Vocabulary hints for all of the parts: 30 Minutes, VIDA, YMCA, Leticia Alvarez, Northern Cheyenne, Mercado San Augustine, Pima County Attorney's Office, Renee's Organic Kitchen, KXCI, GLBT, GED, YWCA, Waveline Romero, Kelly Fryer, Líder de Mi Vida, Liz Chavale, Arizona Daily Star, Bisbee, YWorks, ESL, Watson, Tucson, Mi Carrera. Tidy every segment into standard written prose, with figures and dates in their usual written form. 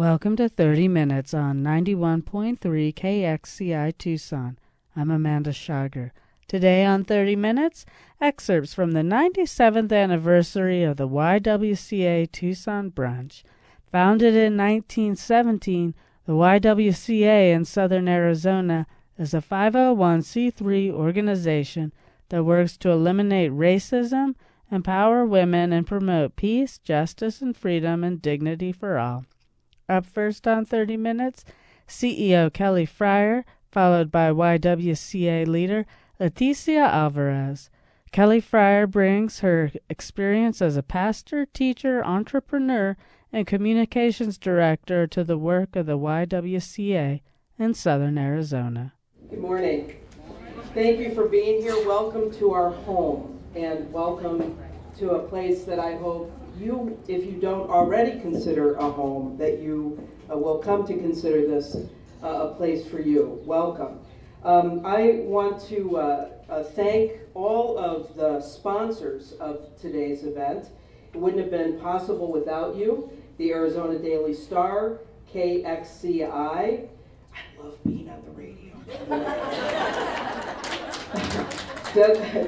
Welcome to 30 Minutes on 91.3 KXCI Tucson. I'm Amanda Schager. Today on 30 Minutes, excerpts from the 97th anniversary of the YWCA Tucson Brunch. Founded in 1917, the YWCA in southern Arizona is a 501c3 organization that works to eliminate racism, empower women, and promote peace, justice, and freedom and dignity for all. Up first on 30 Minutes, CEO Kelly Fryer, followed by YWCA leader Leticia Alvarez. Kelly Fryer brings her experience as a pastor, teacher, entrepreneur, and communications director to the work of the YWCA in southern Arizona. Good morning. Thank you for being here. Welcome to our home, and welcome to a place that I hope you, if you don't already consider a home, that you will come to consider this a place for you. Welcome. I want to thank all of the sponsors of today's event. It wouldn't have been possible without you. The Arizona Daily Star, KXCI. I love being on the radio.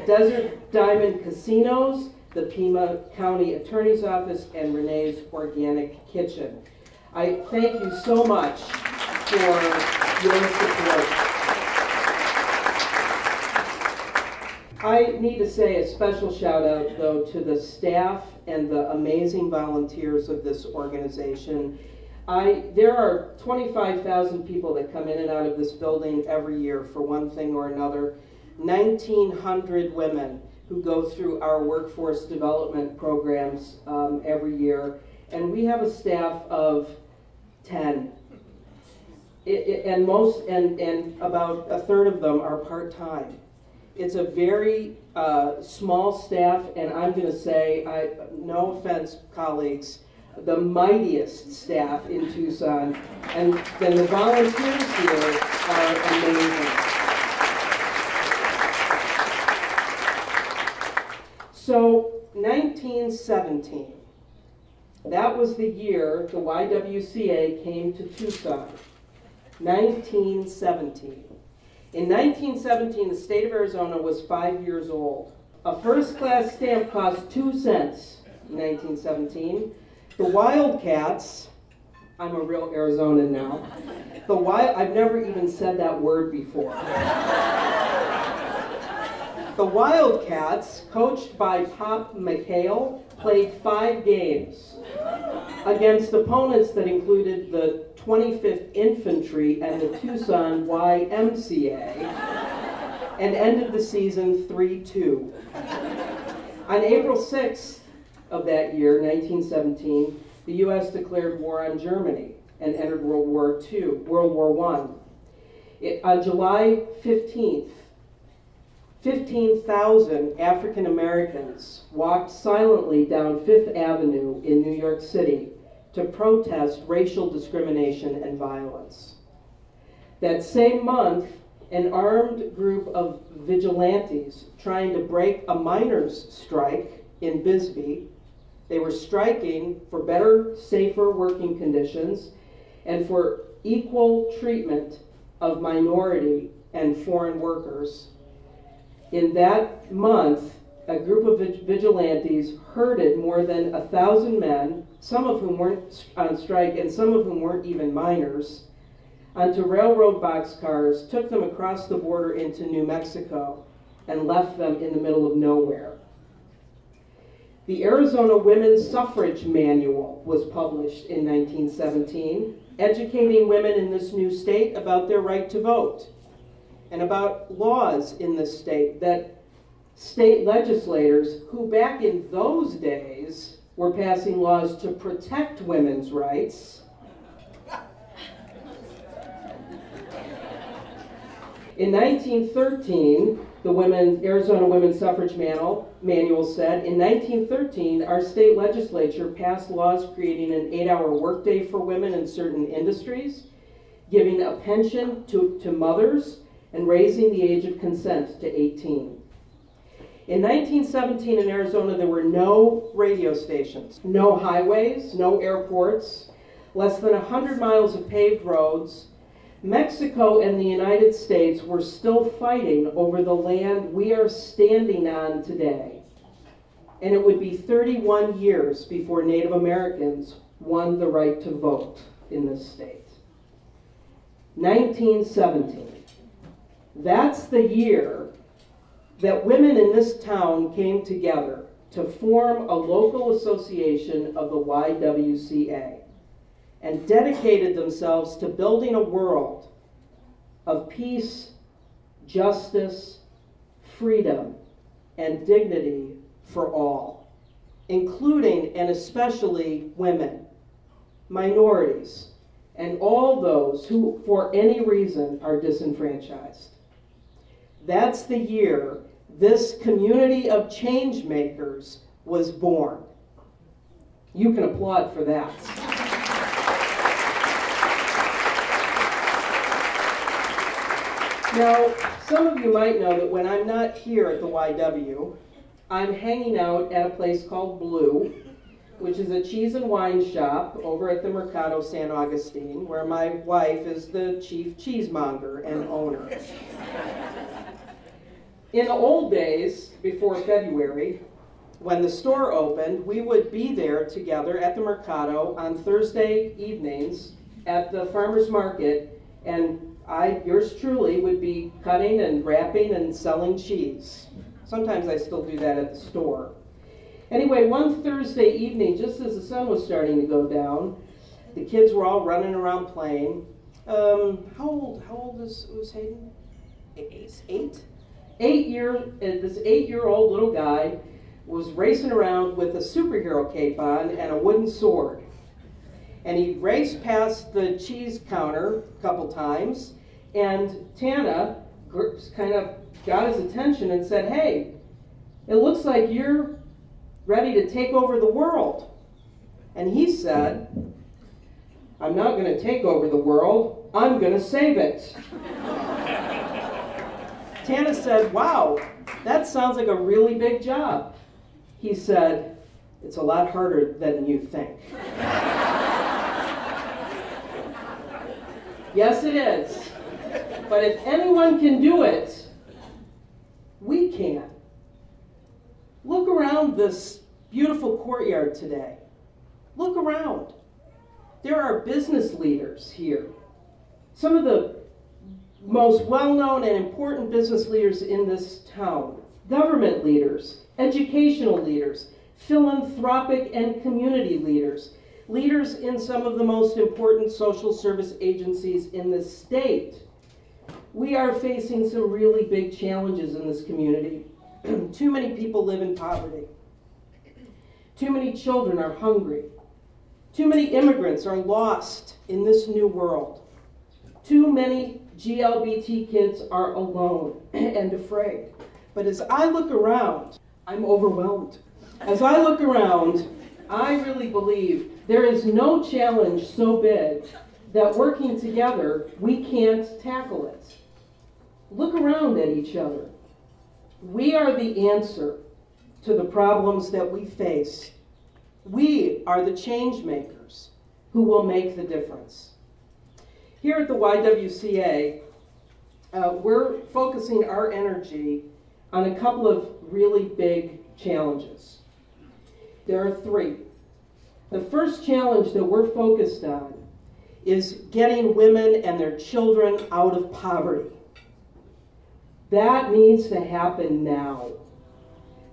Desert Diamond Casinos, the Pima County Attorney's Office, and Renee's Organic Kitchen. I thank you so much for your support. I need to say a special shout out, though, to the staff and the amazing volunteers of this organization. There are 25,000 people that come in and out of this building every year for one thing or another. 1,900 women who go through our workforce development programs every year, and we have a staff of 10, and about a third of them are part-time. It's a very small staff, and I'm going to say, no offense, colleagues, the mightiest staff in Tucson, and then the volunteers here are amazing. So 1917, that was the year the YWCA came to Tucson, 1917. In 1917, the state of Arizona was 5 years old. A first-class stamp cost 2 cents in 1917. The Wildcats, I'm a real Arizonan now, I've never even said that word before. The Wildcats, coached by Pop McHale, played 5 games against opponents that included the 25th Infantry and the Tucson YMCA, and ended the season 3-2. On April 6th of that year, 1917, the U.S. declared war on Germany and entered World War I. On July 15th, 15,000 African Americans walked silently down Fifth Avenue in New York City to protest racial discrimination and violence. That same month, an armed group of vigilantes trying to break a miners' strike in Bisbee, they were striking for better, safer working conditions and for equal treatment of minority and foreign workers. In that month, a group of vigilantes herded more than 1,000 men, some of whom weren't on strike and some of whom weren't even miners, onto railroad boxcars, took them across the border into New Mexico, and left them in the middle of nowhere. The Arizona Women's Suffrage Manual was published in 1917, educating women in this new state about their right to vote, and about laws in the state that state legislators, who back in those days were passing laws to protect women's rights. In 1913, the Arizona Women's Suffrage Manual said, in 1913, our state legislature passed laws creating an 8-hour workday for women in certain industries, giving a pension to mothers, and raising the age of consent to 18. In 1917 in Arizona, there were no radio stations, no highways, no airports. less than 100 miles of paved roads. Mexico and the United States were still fighting over the land we are standing on today. And it would be 31 years before Native Americans won the right to vote in this state. 1917. That's the year that women in this town came together to form a local association of the YWCA and dedicated themselves to building a world of peace, justice, freedom, and dignity for all, including and especially women, minorities, and all those who, for any reason, are disenfranchised. That's the year this community of change makers was born. You can applaud for that. Now, some of you might know that when I'm not here at the YW, I'm hanging out at a place called Blue, which is a cheese and wine shop over at the Mercado San Augustine, where my wife is the chief cheesemonger and owner. In the old days, before February, when the store opened, we would be there together at the Mercado on Thursday evenings at the farmer's market, and yours truly, would be cutting and wrapping and selling cheese. Sometimes I still do that at the store. Anyway, one Thursday evening, just as the sun was starting to go down, the kids were all running around playing. How old was Hayden? 8? This 8-year-old little guy was racing around with a superhero cape on and a wooden sword. And he raced past the cheese counter a couple times, and Tana kind of got his attention and said, "Hey, it looks like you're ready to take over the world." And he said, "I'm not going to take over the world, I'm going to save it." Tana said, "Wow, that sounds like a really big job." He said, "It's a lot harder than you think." Yes, it is. But if anyone can do it, we can. Look around this beautiful courtyard today. Look around. There are business leaders here. Some of the most well-known and important business leaders in this town, government leaders, educational leaders, philanthropic and community leaders, leaders in some of the most important social service agencies in this state. We are facing some really big challenges in this community. Too many people live in poverty. Too many children are hungry. Too many immigrants are lost in this new world. Too many GLBT kids are alone and afraid. But as I look around, I'm overwhelmed. As I look around, I really believe there is no challenge so big that working together, we can't tackle it. Look around at each other. We are the answer to the problems that we face. We are the change makers who will make the difference. Here at the YWCA, we're focusing our energy on a couple of really big challenges. There are three. The first challenge that we're focused on is getting women and their children out of poverty. That needs to happen now.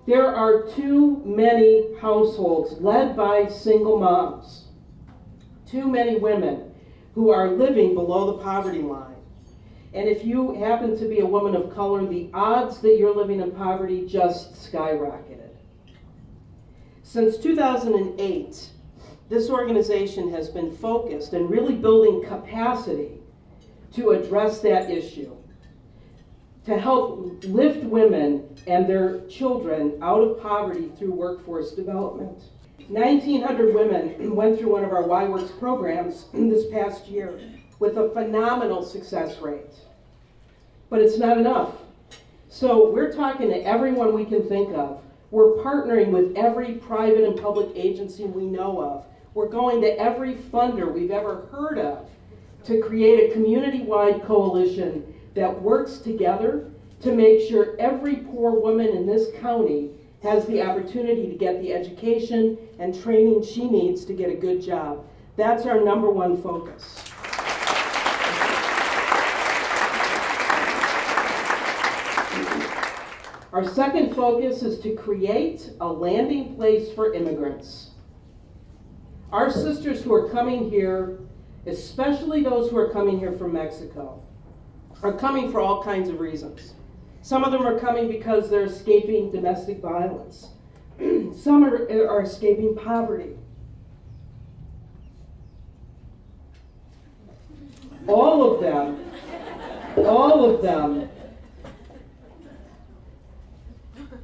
There are too many households led by single moms, too many women who are living below the poverty line. And if you happen to be a woman of color, the odds that you're living in poverty just skyrocketed. Since 2008, this organization has been focused and really building capacity to address that issue, to help lift women and their children out of poverty through workforce development. 1,900 women went through one of our YWorks programs this past year with a phenomenal success rate. But it's not enough. So we're talking to everyone we can think of. We're partnering with every private and public agency we know of. We're going to every funder we've ever heard of to create a community-wide coalition that works together to make sure every poor woman in this county has the opportunity to get the education and training she needs to get a good job. That's our number one focus. Our second focus is to create a landing place for immigrants. Our sisters who are coming here, especially those who are coming here from Mexico, are coming for all kinds of reasons. Some of them are coming because they're escaping domestic violence. Some are escaping poverty. All of them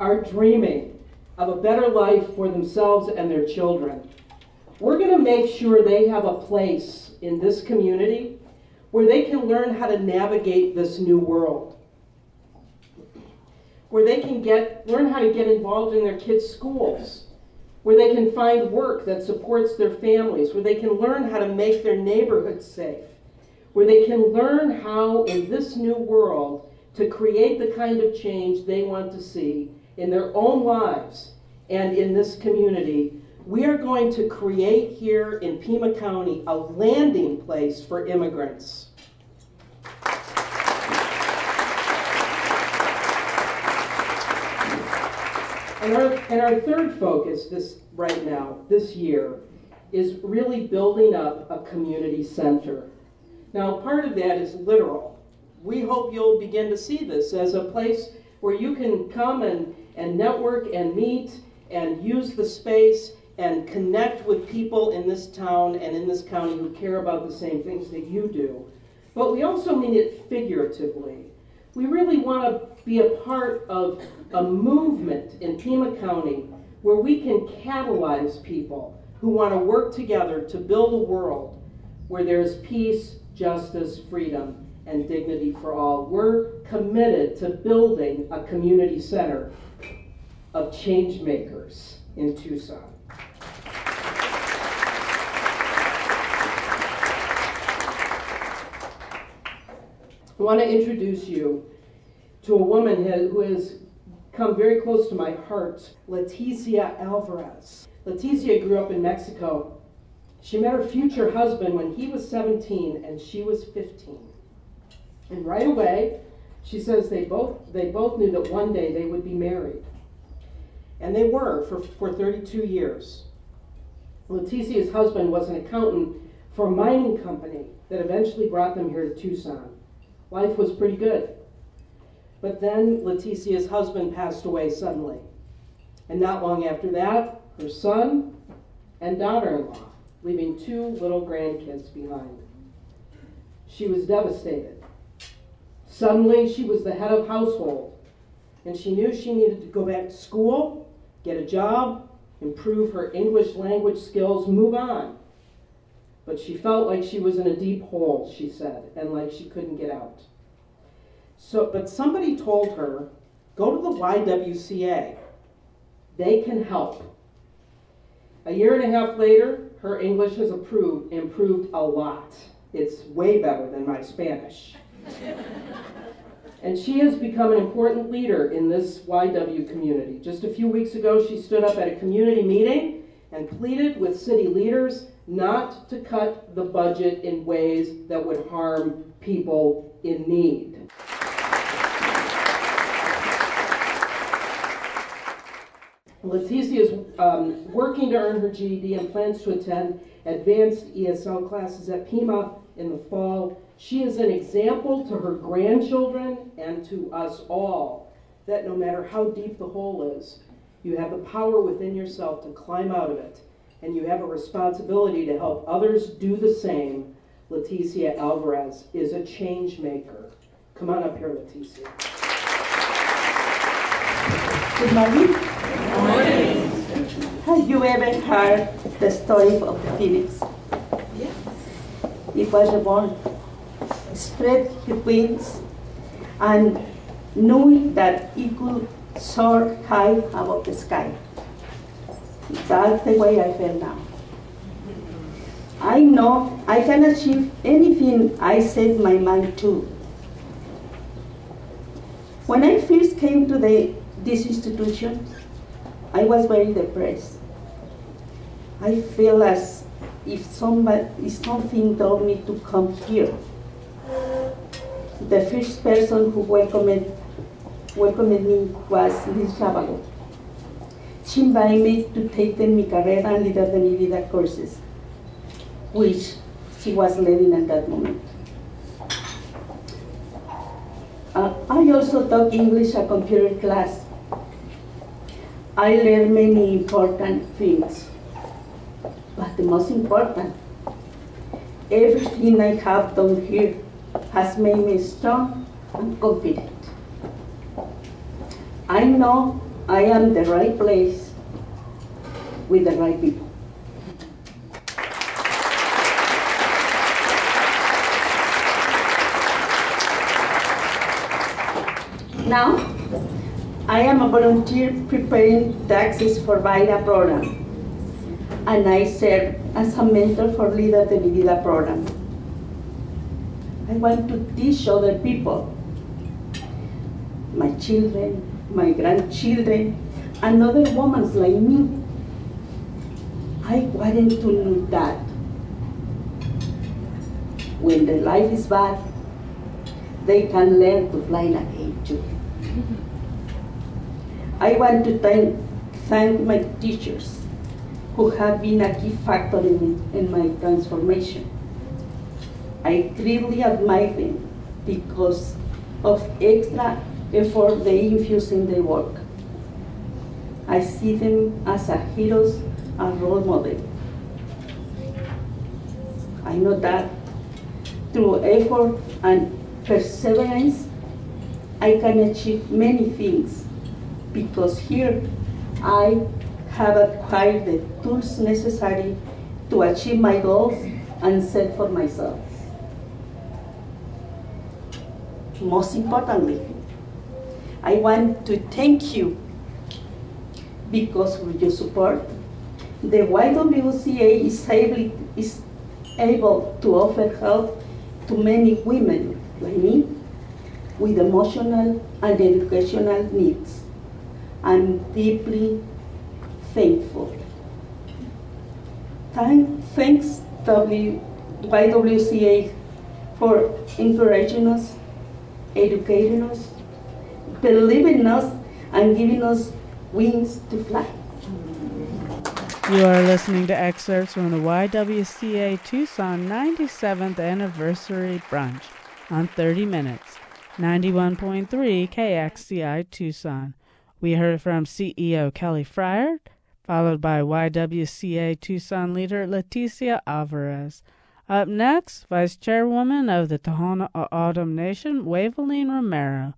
are dreaming of a better life for themselves and their children. We're going to make sure they have a place in this community where they can learn how to navigate this new world, where they can learn how to get involved in their kids' schools, where they can find work that supports their families, where they can learn how to make their neighborhoods safe, where they can learn how in this new world to create the kind of change they want to see in their own lives and in this community. We are going to create here in Pima County a landing place for immigrants. And our third focus this year, is really building up a community center. Now, part of that is literal. We hope you'll begin to see this as a place where you can come and network and meet and use the space and connect with people in this town and in this county who care about the same things that you do. But we also mean it figuratively. We really want to be a part of a movement in Pima County where we can catalyze people who want to work together to build a world where there's peace, justice, freedom, and dignity for all. We're committed to building a community center of change makers in Tucson. I want to introduce you to a woman who has come very close to my heart, Leticia Alvarez. Leticia grew up in Mexico. She met her future husband when he was 17 and she was 15. And right away, she says they both knew that one day they would be married. And they were for 32 years. Leticia's husband was an accountant for a mining company that eventually brought them here to Tucson. Life was pretty good. But then Leticia's husband passed away suddenly. And not long after that, her son and daughter-in-law, leaving two little grandkids behind. She was devastated. Suddenly, she was the head of household, and she knew she needed to go back to school, get a job, improve her English language skills, move on. But she felt like she was in a deep hole, she said, and like she couldn't get out. But somebody told her, go to the YWCA. They can help. A year and a half later, her English has improved a lot. It's way better than my Spanish. And she has become an important leader in this YW community. Just a few weeks ago, she stood up at a community meeting and pleaded with city leaders not to cut the budget in ways that would harm people in need. Leticia is working to earn her GED and plans to attend advanced ESL classes at Pima in the fall. She is an example to her grandchildren and to us all that no matter how deep the hole is, you have the power within yourself to climb out of it, and you have a responsibility to help others do the same. Leticia Alvarez is a change maker. Come on up here, Leticia. Good morning. Good morning. You ever heard the story of the Phoenix? Yes. It was reborn. Spread his wings and knew that he could soar high above the sky. That's the way I feel now. I know I can achieve anything I set my mind to. When I first came to this institution, I was very depressed. I feel as if something told me to come here. The first person who welcomed me was Liz Chavale. She invited me to take the Mi Carrera and Líder de Mi Vida courses, which she was leading at that moment. I also taught English at computer class. I learned many important things, but the most important, everything I have done here has made me strong and confident. I know I am the right place with the right people. Now, I am a volunteer preparing taxes for VIDA program, and I serve as a mentor for Líder de Mi Vida program. I want to teach other people, my children, my grandchildren, and other women like me. I wanted to know that when their life is bad, they can learn to fly like angels. I want to thank my teachers who have been a key factor in my transformation. I greatly admire them because of extra effort they infuse in their work. I see them as heroes and role models. I know that through effort and perseverance, I can achieve many things because here I have acquired the tools necessary to achieve my goals and set for myself. Most importantly, I want to thank you because with your support, the YWCA is able to offer help to many women like me with emotional and educational needs. I'm deeply thankful. Thanks to YWCA for encouraging us, educating us, believing in us, and giving us wings to fly. You are listening to excerpts from the YWCA Tucson 97th Anniversary Brunch on 30 Minutes, 91.3 KXCI Tucson. We heard from CEO Kelly Fryer, followed by YWCA Tucson leader Leticia Alvarez. Up next, Vice Chairwoman of the Tohono O'odham Nation, Waveline Romero.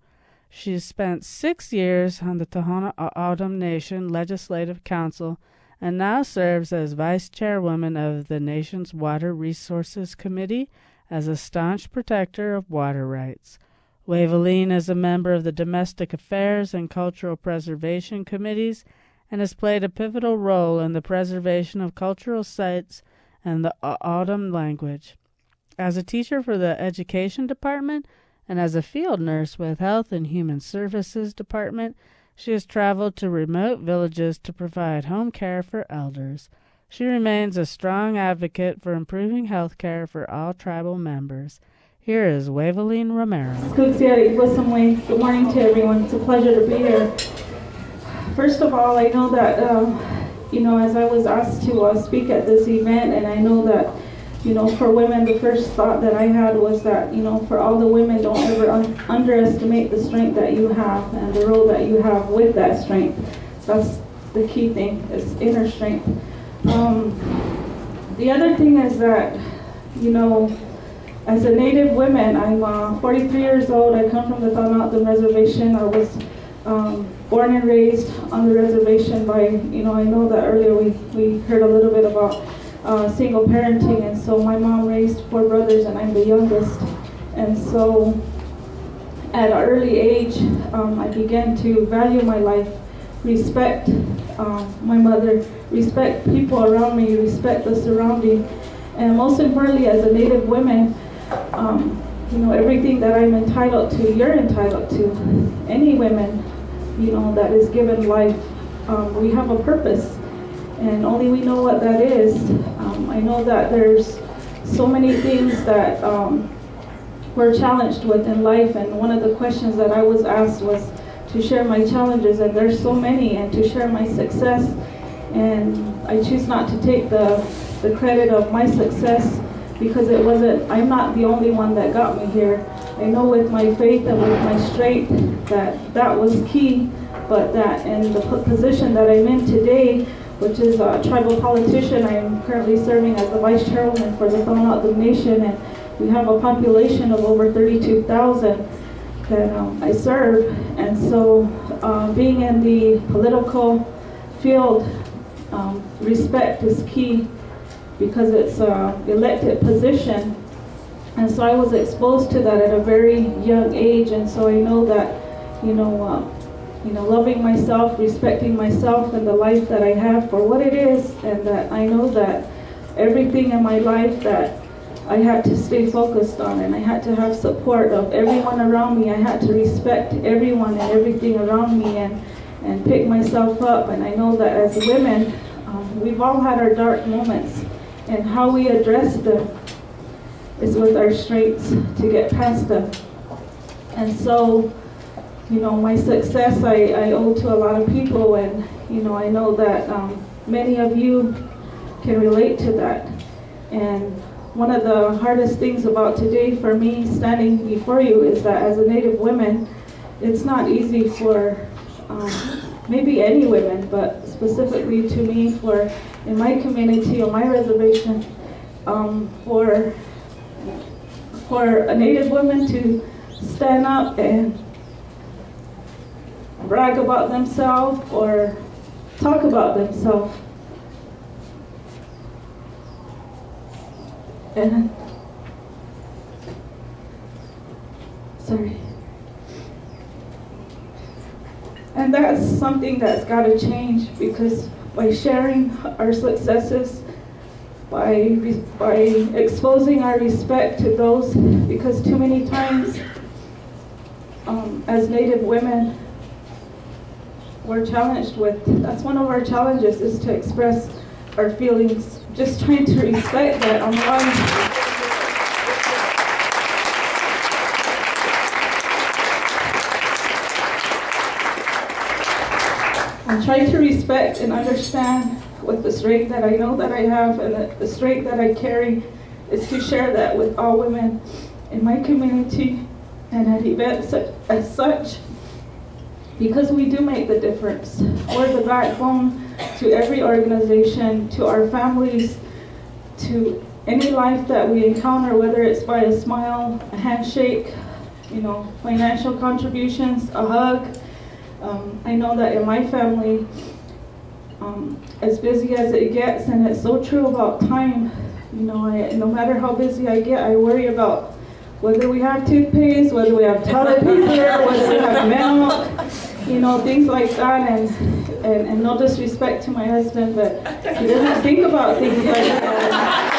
She spent 6 years on the Tohono O'odham Nation Legislative Council and now serves as Vice Chairwoman of the nation's Water Resources Committee as a staunch protector of water rights. Waveline is a member of the Domestic Affairs and Cultural Preservation Committees and has played a pivotal role in the preservation of cultural sites and the O'odham language. As a teacher for the Education Department, and as a field nurse with Health and Human Services Department, she has traveled to remote villages to provide home care for elders. She remains a strong advocate for improving health care for all tribal members. Here is Waveline Romero. Good morning to everyone. It's a pleasure to be here. First of all, I know that, as I was asked to speak at this event, and I know that for women, the first thought that I had was that, for all the women, don't ever underestimate the strength that you have and the role that you have with that strength. That's the key thing, is inner strength. The other thing is that, as a Native woman, I'm 43 years old. I come from the Tohono O'odham Reservation. I was born and raised on the reservation by, I know that earlier we heard a little bit about single parenting, and so my mom raised 4 brothers and I'm the youngest, and so at an early age I began to value my life, respect my mother, respect people around me, respect the surrounding, And most importantly, as a Native woman, everything that I'm entitled to, you're entitled to. Any women, that is given life, we have a purpose, and only we know what that is. I know that there's so many things that we're challenged with in life, and one of the questions that I was asked was to share my challenges, and there's so many, and to share my success, and I choose not to take the credit of my success, because it wasn't, I'm not the only one that got me here. I know with my faith and with my strength that was key, but that in the position that I'm in today, which is a tribal politician, I am currently serving as the vice chairwoman for the Tohono O'odham Nation, and we have a population of over 32,000 that I serve, and so being in the political field, respect is key, because it's an elected position. And so I was exposed to that at a very young age, and so I know that, loving myself, respecting myself and the life that I have for what it is, and that I know that everything in my life that I had to stay focused on, and I had to have support of everyone around me. I had to respect everyone and everything around me, and pick myself up. And I know that as women, we've all had our dark moments, and how we address them is with our strengths to get past them. And so, my success I owe to a lot of people, and I know that many of you can relate to that. And one of the hardest things about today for me standing before you is that as a Native woman, it's not easy for maybe any women, but specifically to me, for in my community or my reservation, for a Native woman to stand up and brag about themselves or talk about themselves. And sorry. And that's something that's got to change, because by sharing our successes, by exposing our respect to those, because too many times as Native women, we're challenged with, that's one of our challenges, is to express our feelings, just trying to respect that on one. I'm trying to respect and understand with the strength that I know that I have, and the strength that I carry, is to share that with all women in my community and at events as such, because we do make the difference. We're the backbone to every organization, to our families, to any life that we encounter, whether it's by a smile, a handshake, financial contributions, a hug. I know that in my family, as busy as it gets, and it's so true about time, no matter how busy I get, I worry about whether we have toothpaste, whether we have toilet paper, whether we have milk, things like that, and no disrespect to my husband, but he doesn't think about things like that.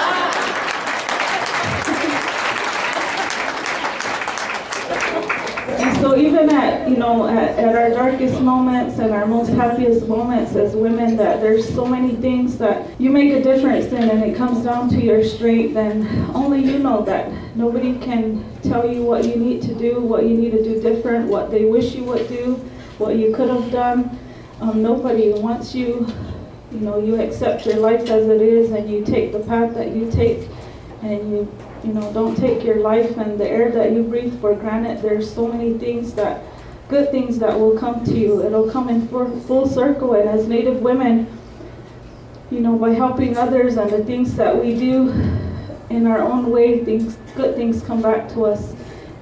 So even at our darkest moments and our most happiest moments as women, that there's so many things that you make a difference in, and it comes down to your strength, and only you know that. Nobody can tell you what you need to do, what you need to do different, what they wish you would do, what you could have done. Nobody. Once you accept your life as it is, and you take the path that you take, and you don't take your life and the air that you breathe for granted. There's so many things that, good things that will come to you. It'll come in full circle. And as Native women, by helping others and the things that we do in our own way, good things come back to us.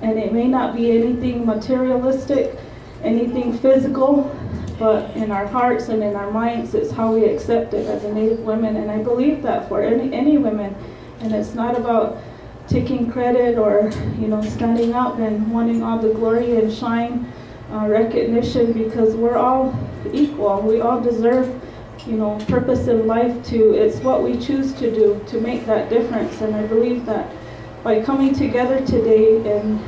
And it may not be anything materialistic, anything physical, but in our hearts and in our minds, it's how we accept it as a Native woman. And I believe that for any women. And it's not about taking credit or standing up and wanting all the glory and shine recognition, because we're all equal. We all deserve you know, purpose in life to, it's what we choose to do to make that difference. And I believe that by coming together today and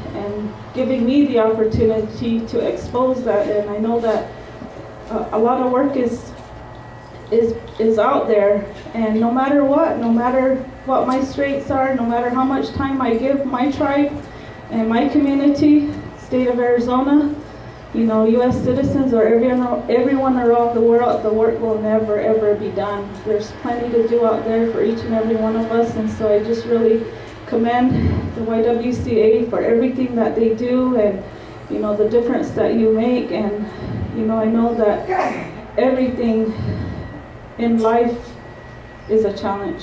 giving me the opportunity to expose that, and I know that a lot of work is out there, and no matter what my strengths are, no matter how much time I give my tribe and my community, state of Arizona, you know, U.S. citizens or everyone around the world, the work will never ever be done. There's plenty to do out there for each and every one of us, and so I just really commend the YWCA for everything that they do, and you know, the difference that you make. And you know, I know that everything in life is a challenge.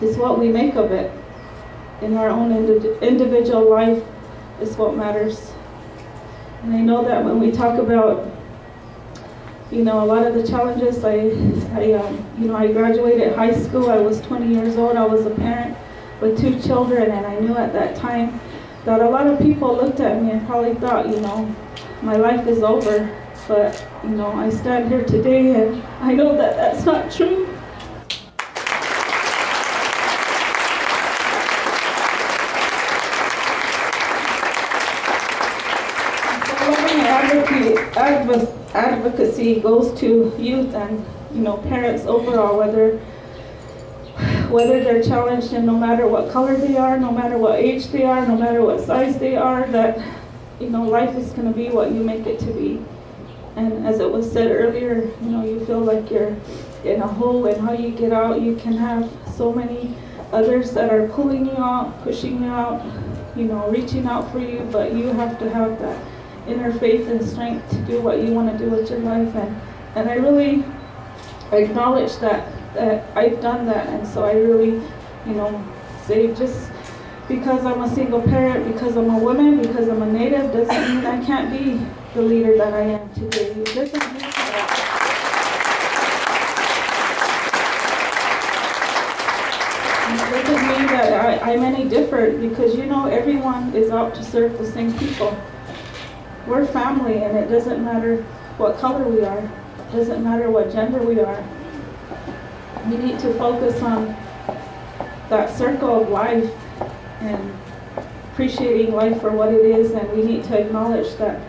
It's what we make of it in our own individual life is what matters. And I know that when we talk about, you know, a lot of the challenges, I graduated high school. I was 20 years old. I was a parent with 2 children, and I knew at that time that a lot of people looked at me and probably thought, you know, my life is over. But you know, I stand here today, and I know that that's not true. Advocacy goes to youth and, you know, parents overall, whether they're challenged, and no matter what color they are, no matter what age they are, no matter what size they are, that, you know, life is going to be what you make it to be. And as it was said earlier, you know, you feel like you're in a hole, and how you get out, you can have so many others that are pulling you out, pushing you out, you know, reaching out for you, but you have to have that inner faith and strength to do what you want to do with your life. And I really acknowledge that I've done that, and so I really, you know, say just because I'm a single parent, because I'm a woman, because I'm a Native, doesn't mean I can't be the leader that I am today. It doesn't mean that. It doesn't mean that I'm any different, because, you know, everyone is out to serve the same people. We're family, and it doesn't matter what color we are. It doesn't matter what gender we are. We need to focus on that circle of life and appreciating life for what it is, and we need to acknowledge that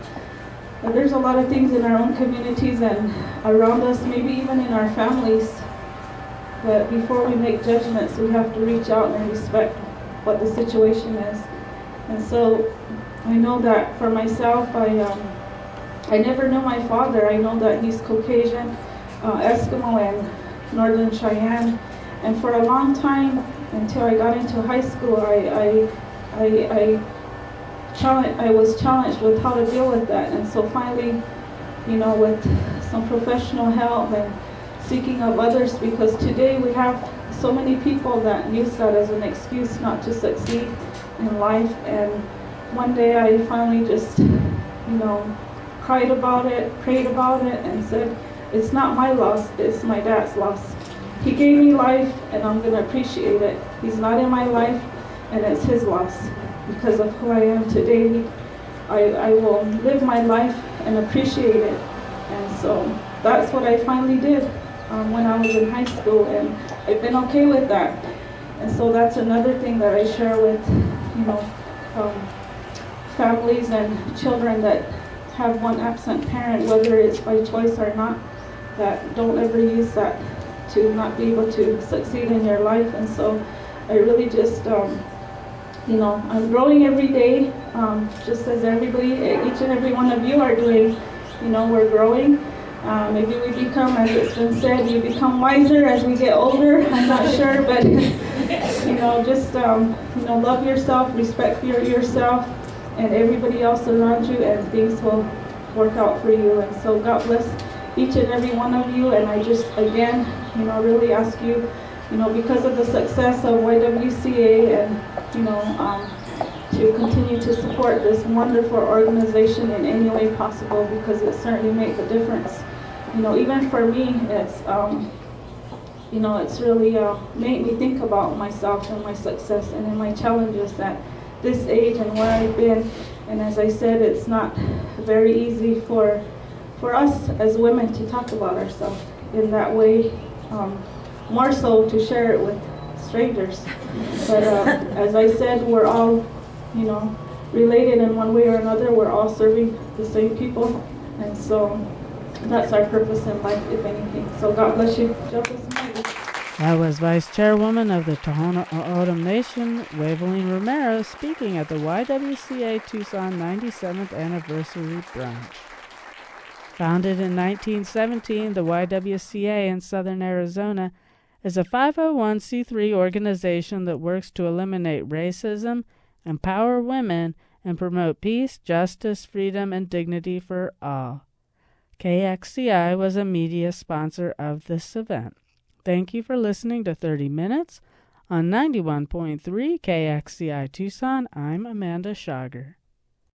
there's a lot of things in our own communities and around us, maybe even in our families, but before we make judgments, we have to reach out and respect what the situation is. And so, I know that for myself, I never knew my father. I know that he's Caucasian, Eskimo, and Northern Cheyenne. And for a long time, until I got into high school, I was challenged with how to deal with that. And so finally, you know, with some professional help and seeking of others, because today we have so many people that use that as an excuse not to succeed in life. And one day I finally just, you know, cried about it, prayed about it, and said, it's not my loss, it's my dad's loss. He gave me life, and I'm going to appreciate it. He's not in my life, and it's his loss. Because of who I am today, I will live my life and appreciate it. And so that's what I finally did when I was in high school, and I've been okay with that. And so that's another thing that I share with, you know, families and children that have one absent parent, whether it's by choice or not, that don't ever use that to not be able to succeed in your life. And so I really just, you know, I'm growing every day, just as everybody, each and every one of you are doing. You know, we're growing. Maybe we become, as it's been said, we become wiser as we get older. I'm not sure, but you know, just, you know, love yourself, respect yourself, and everybody else around you, and things will work out for you. And so God bless each and every one of you. And I just, again, you know, really ask you, you know, because of the success of YWCA, and, you know, to continue to support this wonderful organization in any way possible, because it certainly makes a difference. You know, even for me, it's, you know, it's really made me think about myself and my success and my challenges that this age and where I've been. And as I said, it's not very easy for us as women to talk about ourselves. in that way, more so to share it with strangers. But as I said, we're all, you know, related in one way or another. We're all serving the same people, and so that's our purpose in life, if anything. So God bless you. That was Vice Chairwoman of the Tohono O'odham Nation, Waveline Romero, speaking at the YWCA Tucson 97th Anniversary Brunch. Founded in 1917, the YWCA in southern Arizona is a 501c3 organization that works to eliminate racism, empower women, and promote peace, justice, freedom, and dignity for all. KXCI was a media sponsor of this event. Thank you for listening to 30 Minutes on 91.3 KXCI Tucson. I'm Amanda Schager.